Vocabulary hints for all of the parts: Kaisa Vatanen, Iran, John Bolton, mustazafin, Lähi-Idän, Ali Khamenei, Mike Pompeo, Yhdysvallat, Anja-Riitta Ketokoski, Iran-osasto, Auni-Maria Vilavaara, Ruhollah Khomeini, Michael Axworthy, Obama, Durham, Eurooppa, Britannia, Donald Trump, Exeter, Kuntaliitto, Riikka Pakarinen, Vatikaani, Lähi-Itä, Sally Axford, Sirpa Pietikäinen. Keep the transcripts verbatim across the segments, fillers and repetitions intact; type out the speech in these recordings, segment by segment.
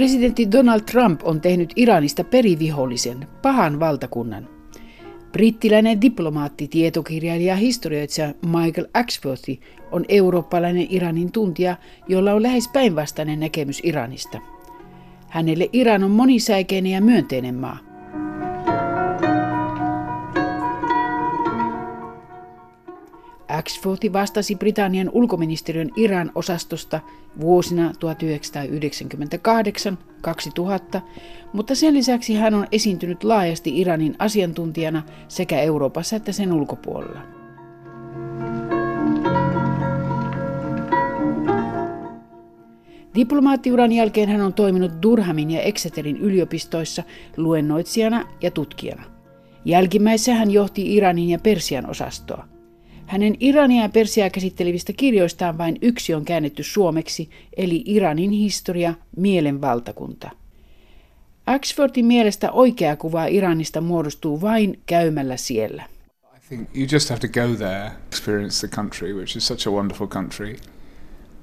Presidentti Donald Trump on tehnyt Iranista perivihollisen, pahan valtakunnan. Brittiläinen diplomaatti, tietokirjailija ja historioitsija Michael Axworthy on eurooppalainen Iranin tuntija, jolla on lähes päinvastainen näkemys Iranista. Hänelle Iran on monisäikeinen ja myönteinen maa. Axworthy vastasi Britannian ulkoministeriön Iran-osastosta vuosina tuhatyhdeksänsataayhdeksänkymmentäkahdeksan–kaksituhatta, mutta sen lisäksi hän on esiintynyt laajasti Iranin asiantuntijana sekä Euroopassa että sen ulkopuolella. Diplomaattiuran jälkeen hän on toiminut Durhamin ja Exeterin yliopistoissa luennoitsijana ja tutkijana. Jälkimmäisessä hän johti Iranin ja Persian osastoa. Hänen Irania ja Persiaa käsittelevistä kirjoistaan vain yksi on käännetty suomeksi, eli Iranin historia, mielenvaltakunta. Axworthin mielestä oikea kuva Iranista muodostuu vain käymällä siellä. I think you just have to go there, experience the country, which is such a wonderful country.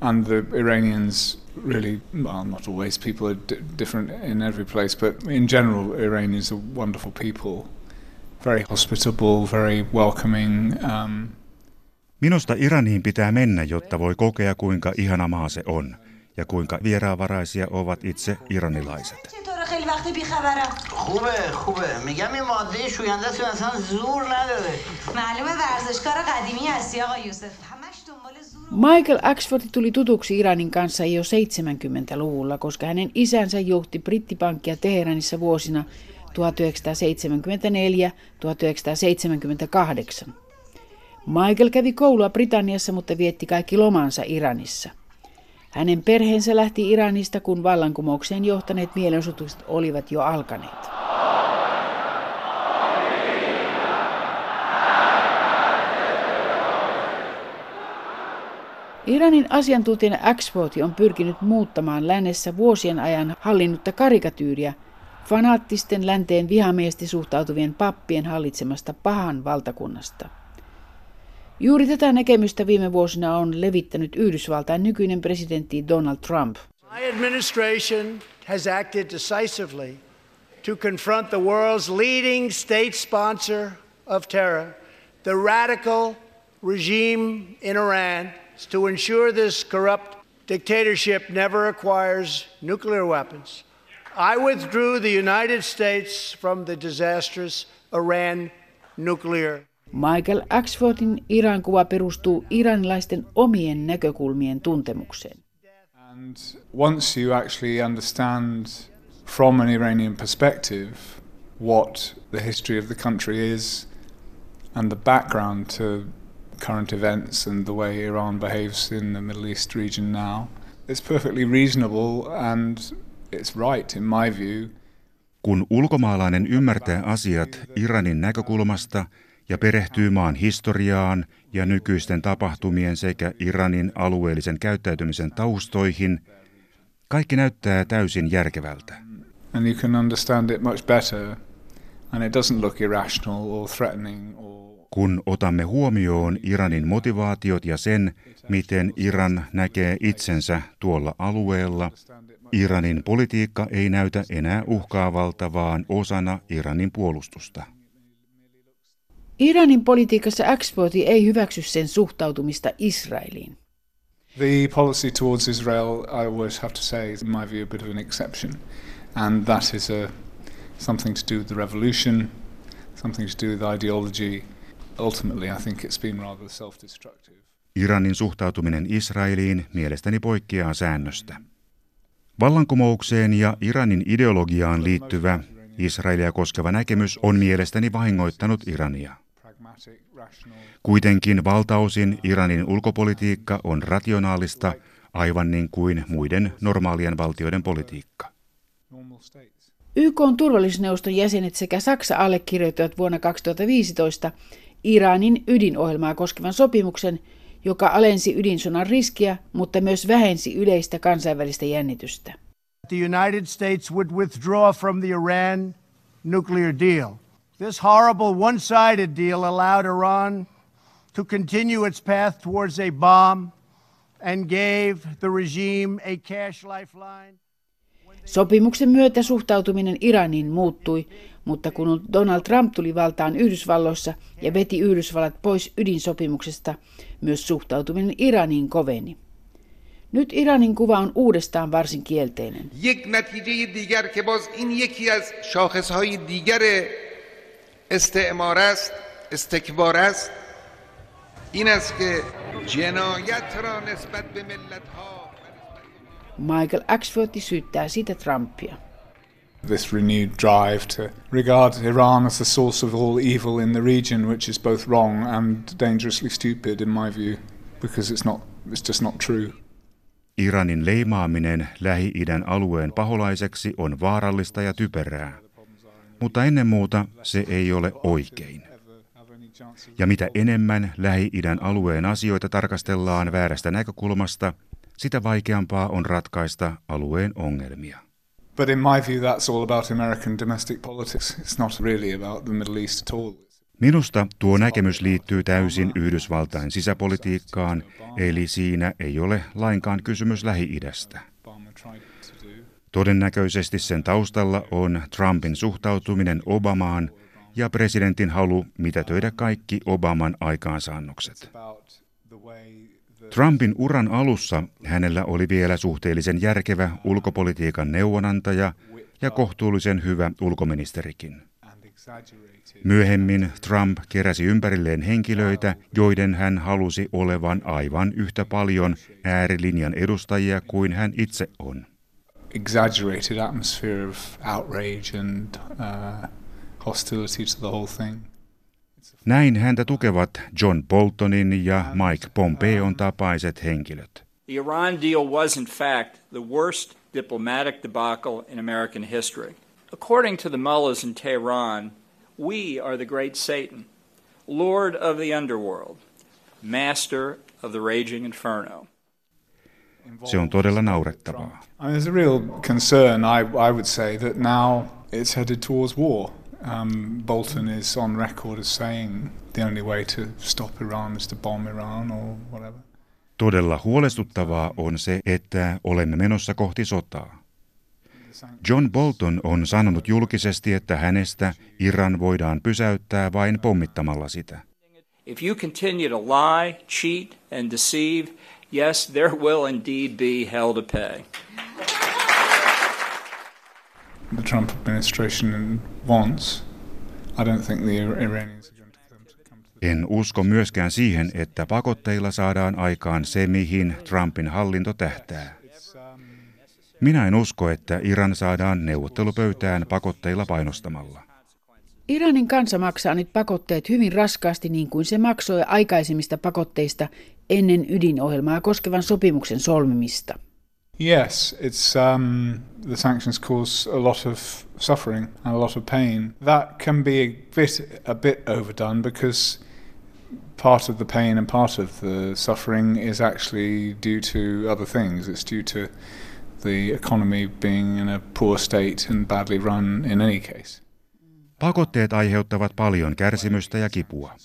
And the Iranians really, well, not always, people are different in every place, but in general Iranians are wonderful people. Very hospitable, very welcoming. Um... Minusta Iraniin pitää mennä, jotta voi kokea, kuinka ihana maa se on ja kuinka vieraanvaraisia ovat itse iranilaiset. Michael Axworthy tuli tutuksi Iranin kanssa jo seitsemänkymmentäluvulla, koska hänen isänsä johti brittipankkia Teheranissa vuosina tuhatyhdeksänsataaseitsemänkymmentäneljä–tuhatyhdeksänsataaseitsemänkymmentäkahdeksan. Michael kävi koulua Britanniassa, mutta vietti kaikki lomansa Iranissa. Hänen perheensä lähti Iranista, kun vallankumoukseen johtaneet mielenosoitukset olivat jo alkaneet. Iranin asiantuntijana Axworthy on pyrkinyt muuttamaan lännessä vuosien ajan hallinnutta karikatyyriä fanaattisten länteen vihamiesti suhtautuvien pappien hallitsemasta pahan valtakunnasta. Juuri tätä näkemystä viime vuosina on levittänyt Yhdysvaltain nykyinen presidentti Donald Trump. My administration has acted decisively to confront the world's leading state sponsor of terror, the radical regime in Iran, to ensure this corrupt dictatorship never acquires nuclear weapons. I withdrew the United States from the disastrous Iran nuclear. Michael Axworthyn Iran-kuva perustuu iranilaisten omien näkökulmien tuntemukseen. And once you actually understand from an Iranian perspective what the history of the country is and the background to current events and the way Iran behaves in the Middle East region now, it's perfectly reasonable and it's right, in my view. Kun ulkomaalainen ymmärtää asiat Iranin näkökulmasta ja perehtyy maan historiaan ja nykyisten tapahtumien sekä Iranin alueellisen käyttäytymisen taustoihin, kaikki näyttää täysin järkevältä. And you can understand it much better, and it doesn't look irrational or threatening or... Kun otamme huomioon Iranin motivaatiot ja sen, miten Iran näkee itsensä tuolla alueella, Iranin politiikka ei näytä enää uhkaavalta, vaan osana Iranin puolustusta. Iranin politiikassa Axworthy ei hyväksy sen suhtautumista Israeliin. The policy towards Israel, I always have to say, is in my view a bit of an exception, and that is a, something to do with the revolution, something to do with ideology. Ultimately, I think it's been rather self-destructive. Iranin suhtautuminen Israeliin mielestäni poikkeaa säännöstä. Vallankumoukseen ja Iranin ideologiaan liittyvä Israelia koskeva näkemys on mielestäni vahingoittanut Irania. Kuitenkin valtaosin Iranin ulkopolitiikka on rationaalista, aivan niin kuin muiden normaalien valtioiden politiikka. Y K:n turvallisuusneuvoston jäsenet sekä Saksa allekirjoittivat vuonna kaksituhattaviisitoista Iranin ydinohjelmaa koskevan sopimuksen, joka alensi ydinsodan riskiä, mutta myös vähensi yleistä kansainvälistä jännitystä. The United States would withdraw from the Iran nuclear deal. This horrible one-sided deal allowed Iran to continue its path towards a bomb and gave the regime a cash lifeline. Sopimuksen myötä suhtautuminen Iraniin muuttui, mutta kun Donald Trump tuli valtaan Yhdysvalloissa ja veti Yhdysvallat pois ydinsopimuksesta, myös suhtautuminen Iraniin koveni. Nyt Iranin kuva on uudestaan varsin kielteinen. Michael Axworthy syyttää siitä Trumpia. This renewed drive to regard Iran as the source of all evil in the region, which is both wrong and dangerously stupid in my view, because it's not, it's just not true. Iranin leimaaminen Lähi-idän alueen paholaiseksi on vaarallista ja typerää, mutta ennen muuta se ei ole oikein. Ja mitä enemmän Lähi-idän alueen asioita tarkastellaan väärästä näkökulmasta, sitä vaikeampaa on ratkaista alueen ongelmia. But in my view that's all about American domestic politics. It's not really about the Middle East at all. Minusta tuo näkemys liittyy täysin Yhdysvaltain sisäpolitiikkaan, eli siinä ei ole lainkaan kysymys Lähi-idästä. Todennäköisesti sen taustalla on Trumpin suhtautuminen Obamaan ja presidentin halu mitätöidä kaikki Obaman aikaansaannokset. Trumpin uran alussa hänellä oli vielä suhteellisen järkevä ulkopolitiikan neuvonantaja ja kohtuullisen hyvä ulkoministerikin. Myöhemmin Trump keräsi ympärilleen henkilöitä, joiden hän halusi olevan aivan yhtä paljon äärilinjan edustajia kuin hän itse on. Exaggerated atmosphere of outrage and hostility to the whole thing. Näin häntä tukevat John Boltonin ja Mike Pompeon tapaiset henkilöt. The Iran deal was in fact the worst diplomatic debacle in American history. According to the mullahs in Tehran, we are the great Satan, lord of the underworld, master of the raging inferno. Se on todella naurettavaa. I mean, there's a real concern, I, I would say, that now it's headed towards war. Um, Bolton is on record as saying the only way to stop Iran is to bomb Iran or whatever. Todella huolestuttavaa on se, että olemme menossa kohti sotaa. John Bolton on sanonut julkisesti, että hänestä Iran voidaan pysäyttää vain pommittamalla sitä. If you continue to lie, cheat and deceive, yes, there will indeed be hell to pay. The Trump administration wants. I don't think the Iranians are going to come to them. En usko myöskään siihen, että pakotteilla saadaan aikaan se, mihin Trumpin hallinto tähtää. Minä en usko, että Iran saadaan neuvottelupöytään pakotteilla painostamalla. Iranin kansa maksaa nyt pakotteet hyvin raskaasti, niin kuin se maksoi aikaisemmista pakotteista ennen ydinohjelmaa koskevan sopimuksen solmimista. Yes, it's um, the sanctions cause a lot of suffering and a lot of pain. That can be a bit a bit overdone because part of the pain and part of the suffering is actually due to other things. It's due to the economy being in a poor state and badly run in any case. Pakotteet aiheuttavat paljon kärsimystä ja kipua.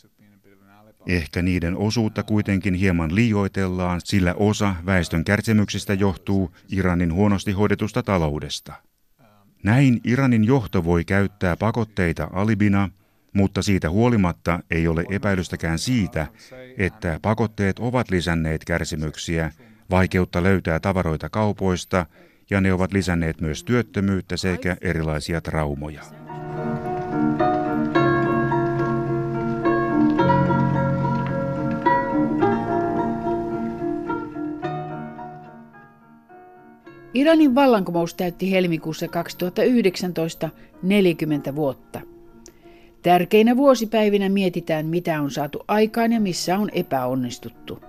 Ehkä niiden osuutta kuitenkin hieman liioitellaan, sillä osa väestön kärsimyksistä johtuu Iranin huonosti hoidetusta taloudesta. Näin Iranin johto voi käyttää pakotteita alibina, mutta siitä huolimatta ei ole epäilystäkään siitä, että pakotteet ovat lisänneet kärsimyksiä, vaikeutta löytää tavaroita kaupoista ja ne ovat lisänneet myös työttömyyttä sekä erilaisia traumoja. Iranin vallankumous täytti helmikuussa kaksituhattayhdeksäntoista neljäkymmentä vuotta. Tärkeinä vuosipäivinä mietitään, mitä on saatu aikaan ja missä on epäonnistuttu.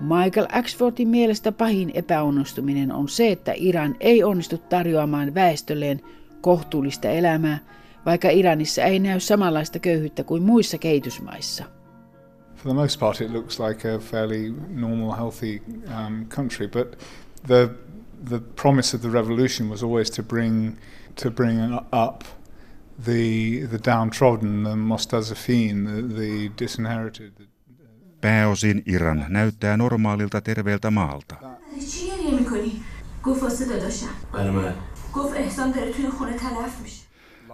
Michael Axworthin mielestä pahin epäonnistuminen on se, että Iran ei onnistu tarjoamaan väestölleen kohtuullista elämää, vaikka Iranissa ei näy samanlaista köyhyyttä kuin muissa kehitysmaissa. For the most part it looks like a fairly normal, healthy um, country, but the The promise of the revolution was always to bring to bring up the the downtrodden, the mustazafin, the, the disinherited. Pääosin Iran näyttää normaalilta terveeltä maalta.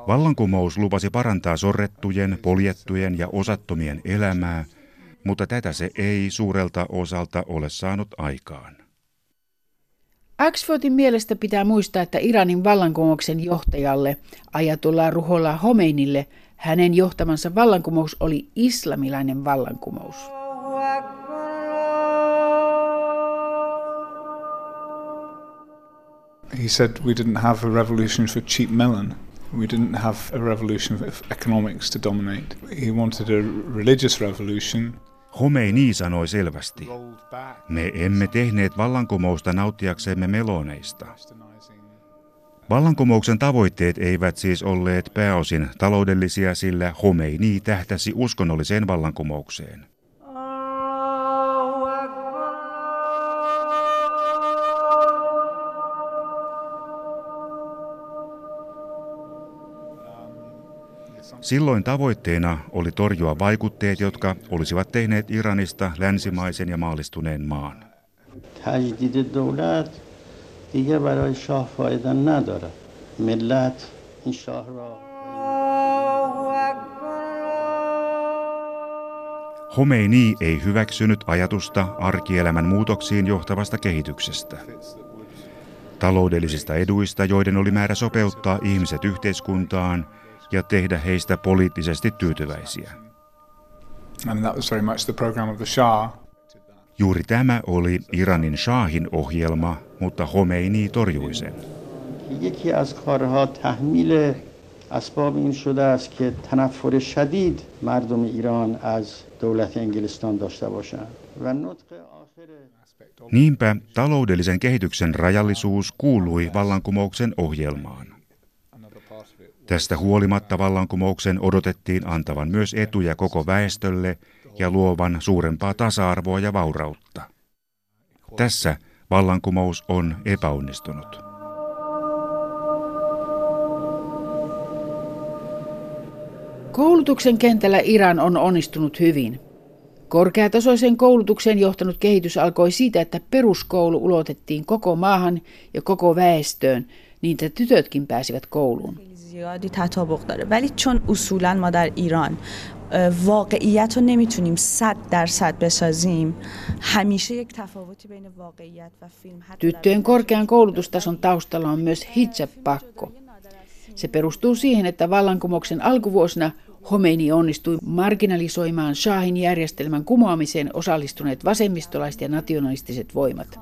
Vallankumous lupasi parantaa sorrettujen, poljettujen ja osattomien elämää, mutta tätä se ei suurelta osalta ole saanut aikaan. Axfordin mielestä pitää muistaa, että Iranin vallankumouksen johtajalle, ajatollah Ruhollah Khomeinille, hänen johtamansa vallankumous oli islamilainen vallankumous. He said we didn't have a revolution for cheap melon. We didn't have a revolution for economics to dominate. He wanted a religious revolution. Khomeini sanoi selvästi, me emme tehneet vallankumousta nauttiaksemme meloneista. Vallankumouksen tavoitteet eivät siis olleet pääosin taloudellisia, sillä Khomeini tähtäsi uskonnolliseen vallankumoukseen. Silloin tavoitteena oli torjua vaikutteet, jotka olisivat tehneet Iranista länsimaisen ja maallistuneen maan. Khomeini ei hyväksynyt ajatusta arkielämän muutoksiin johtavasta kehityksestä. Taloudellisista eduista, joiden oli määrä sopeuttaa ihmiset yhteiskuntaan ja tehdä heistä poliittisesti tyytyväisiä. Juuri tämä oli Iranin shahin ohjelma, mutta Khomeini torjui sen. Niinpä taloudellisen kehityksen rajallisuus kuului vallankumouksen ohjelmaan. Tästä huolimatta vallankumouksen odotettiin antavan myös etuja koko väestölle ja luovan suurempaa tasa-arvoa ja vaurautta. Tässä vallankumous on epäonnistunut. Koulutuksen kentällä Iran on onnistunut hyvin. Korkeatasoisen koulutukseen johtanut kehitys alkoi siitä, että peruskoulu ulotettiin koko maahan ja koko väestöön, niin että tytötkin pääsivät kouluun. Tyttöjen korkean koulutustason taustalla on myös hijab-pakko. Se perustuu siihen, että vallankumouksen alkuvuosina Khomeini onnistui marginalisoimaan shahin järjestelmän kumoamiseen osallistuneet vasemmistolaiset ja nationalistiset voimat.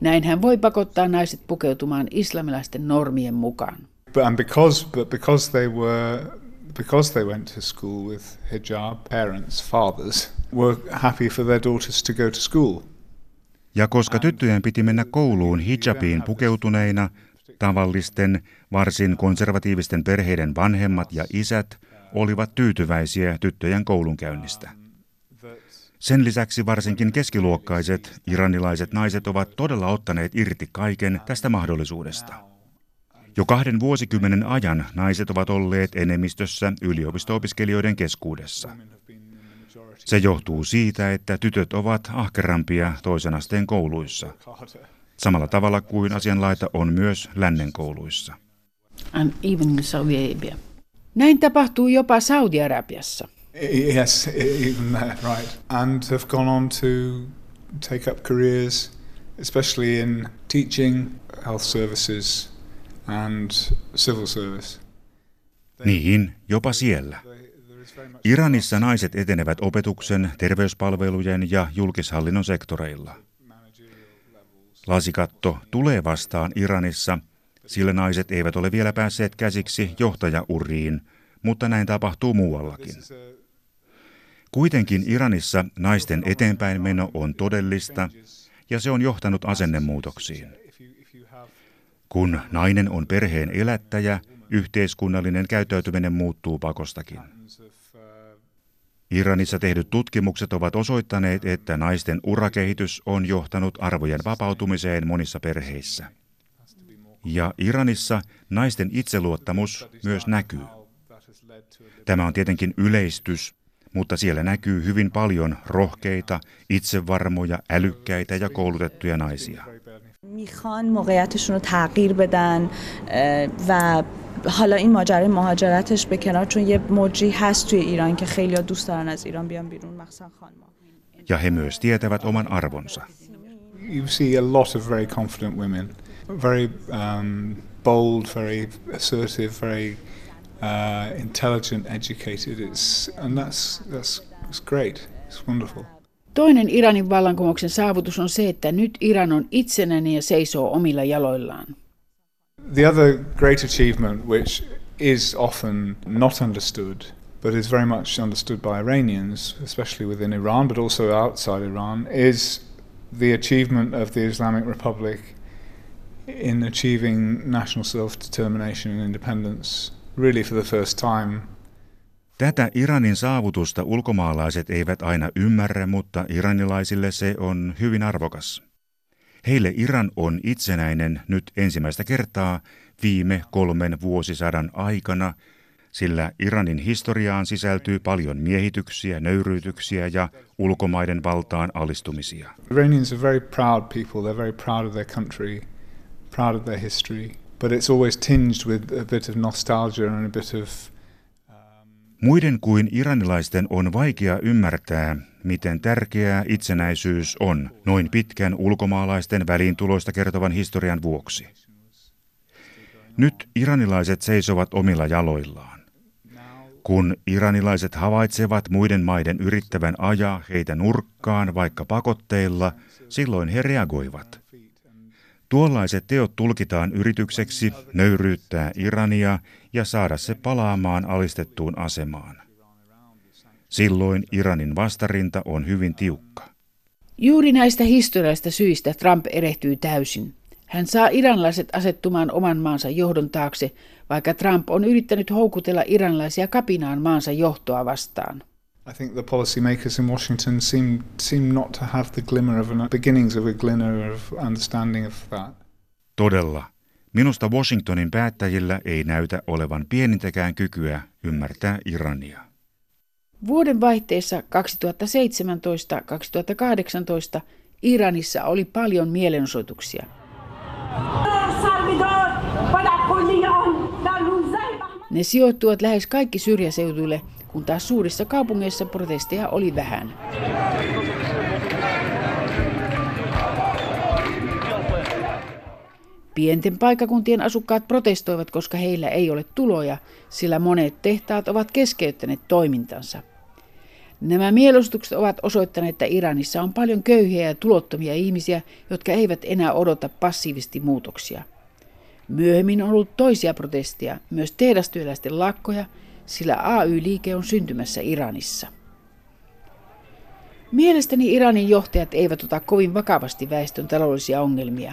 Näin hän voi pakottaa naiset pukeutumaan islamilaisten normien mukaan. Because they went to school with hijab, parents, fathers were happy for their daughters to go to school. Ja koska tyttöjen piti mennä kouluun hijabiin pukeutuneina, tavallisten, varsin konservatiivisten perheiden vanhemmat ja isät olivat tyytyväisiä tyttöjen koulunkäynnistä. Sen lisäksi varsinkin keskiluokkaiset iranilaiset naiset ovat todella ottaneet irti kaiken tästä mahdollisuudesta. Jo kahden vuosikymmenen ajan naiset ovat olleet enemmistössä yliopisto-opiskelijoiden keskuudessa. Se johtuu siitä, että tytöt ovat ahkerampia toisen asteen kouluissa, samalla tavalla kuin asianlaita on myös lännen kouluissa. Näin tapahtuu jopa Saudi-Arabiassa. Yes, even that, right. And have gone on to take up careers, especially in teaching, health services and civil service. Niin, jopa siellä. Iranissa naiset etenevät opetuksen, terveyspalvelujen ja julkishallinnon sektoreilla. Lasikatto tulee vastaan Iranissa, sillä naiset eivät ole vielä päässeet käsiksi johtajauriin, mutta näin tapahtuu muuallakin. Kuitenkin Iranissa naisten eteenpäinmeno on todellista ja se on johtanut asennemuutoksiin. Kun nainen on perheen elättäjä, yhteiskunnallinen käyttäytyminen muuttuu pakostakin. Iranissa tehdyt tutkimukset ovat osoittaneet, että naisten urakehitys on johtanut arvojen vapautumiseen monissa perheissä. Ja Iranissa naisten itseluottamus myös näkyy. Tämä on tietenkin yleistys, mutta siellä näkyy hyvin paljon rohkeita, itsevarmoja, älykkäitä ja koulutettuja naisia. میخوان موقعیتشون رو تغییر بدن و حالا این ماجرای مهاجرتش به کنار چون یه موجی هست توی ایران که خیلی‌ها دوست دارن از ایران بیان بیرون مخصوصاً خانم‌ها. Ja he myös tietävät oman arvonsa. You see a lot of very confident women, very um, bold, very assertive, very uh, intelligent, educated. It's and that's that's it's great. It's wonderful. Toinen Iranin vallankumouksen saavutus on se, että nyt Iran on itsenäinen ja seisoo omilla jaloillaan. The other great achievement which is often not understood but is very much understood by Iranians, especially within Iran but also outside Iran, is the achievement of the Islamic Republic in achieving national self-determination and independence really for the first time. Tätä Iranin saavutusta ulkomaalaiset eivät aina ymmärrä, mutta iranilaisille se on hyvin arvokas. Heille Iran on itsenäinen nyt ensimmäistä kertaa viime kolmen vuosisadan aikana, sillä Iranin historiaan sisältyy paljon miehityksiä, nöyryytyksiä ja ulkomaiden valtaan alistumisia. Iranians are very proud people, they're very proud of their country, proud of their history, but it's always tinged with a bit of nostalgia and a bit of muiden kuin iranilaisten on vaikea ymmärtää, miten tärkeää itsenäisyys on noin pitkän ulkomaalaisten väliintuloista kertovan historian vuoksi. Nyt iranilaiset seisovat omilla jaloillaan. Kun iranilaiset havaitsevat muiden maiden yrittävän ajaa heitä nurkkaan vaikka pakotteilla, silloin he reagoivat. Tuollaiset teot tulkitaan yritykseksi nöyryyttää Irania ja saada se palaamaan alistettuun asemaan. Silloin Iranin vastarinta on hyvin tiukka. Juuri näistä historiallisista syistä Trump erehtyy täysin. Hän saa iranilaiset asettumaan oman maansa johdon taakse, vaikka Trump on yrittänyt houkutella iranilaisia kapinaan maansa johtoa vastaan. I think the policymakers in Washington seem seem not to have the glimmer of an beginnings of a glimmer of understanding of that. Todella. Minusta Washingtonin päättäjillä ei näytä olevan pienintäkään kykyä ymmärtää Irania. Vuoden vaihteessa kaksituhattaseitsemäntoista kaksituhattakahdeksantoista Iranissa oli paljon mielenosoituksia. Ne sijoittuvat lähes kaikki syrjäseuduille, kun taas suurissa kaupungeissa protesteja oli vähän. Pienten paikkakuntien asukkaat protestoivat, koska heillä ei ole tuloja, sillä monet tehtaat ovat keskeyttäneet toimintansa. Nämä mielenosoitukset ovat osoittaneet, että Iranissa on paljon köyhiä ja tulottomia ihmisiä, jotka eivät enää odota passiivisesti muutoksia. Myöhemmin on ollut toisia protesteja, myös tehdastyöläisten lakkoja, sillä A Y-liike on syntymässä Iranissa. Mielestäni Iranin johtajat eivät ota kovin vakavasti väestön taloudellisia ongelmia.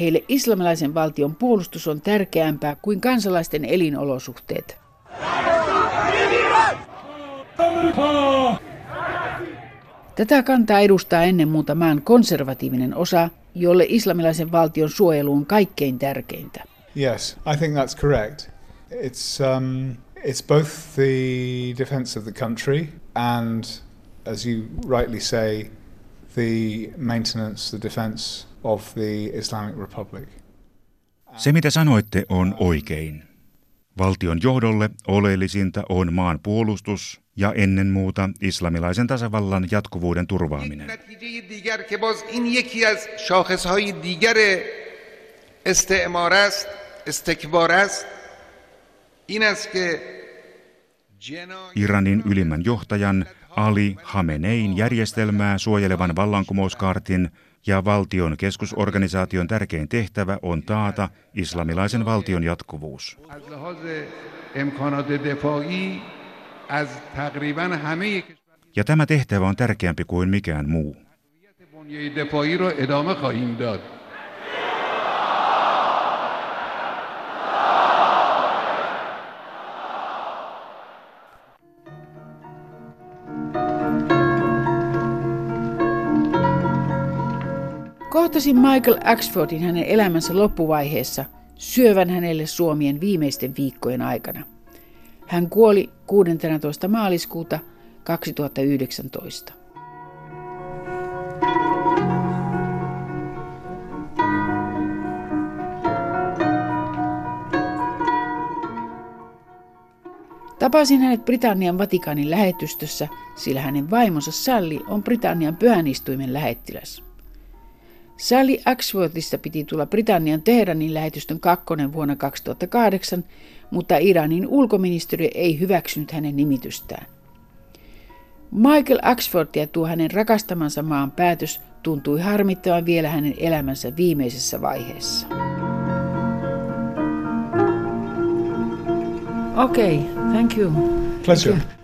Heille islamilaisen valtion puolustus on tärkeämpää kuin kansalaisten elinolosuhteet. Tätä kantaa edustaa ennen muuta maan konservatiivinen osa, jolle islamilaisen valtion suojelu on kaikkein tärkeintä. Yes, I think that's correct. It's um it's both the defense of the country and as you rightly say the maintenance the defense of the Islamic Republic. Se mitä sanoitte on oikein. Valtion johdolle oleellisinta on maan puolustus ja ennen muuta islamilaisen tasavallan jatkuvuuden turvaaminen. Iranin ylimmän johtajan Ali Khamenein järjestelmää suojelevan vallankumouskaartin ja valtion keskusorganisaation tärkein tehtävä on taata islamilaisen valtion jatkuvuus. Ja tämä tehtävä on tärkeämpi kuin mikään muu. Kohtasin Michael Axfordin hänen elämänsä loppuvaiheessa syövän hänelle Suomien viimeisten viikkojen aikana. Hän kuoli kuudentenatoista maaliskuuta kaksituhattayhdeksäntoista. Tapasin hänet Britannian Vatikaanin lähetystössä, sillä hänen vaimonsa Sally on Britannian pyhänistuimen lähettiläs. Sally Axfordista piti tulla Britannian Teheranin lähetystön kakkonen vuonna kaksituhattakahdeksan, mutta Iranin ulkoministeriö ei hyväksynyt hänen nimitystään. Michael Axworthia tuo hänen rakastamansa maan päätös tuntui harmittavan vielä hänen elämänsä viimeisessä vaiheessa. Okay, thank you. Pleasure. Thank you.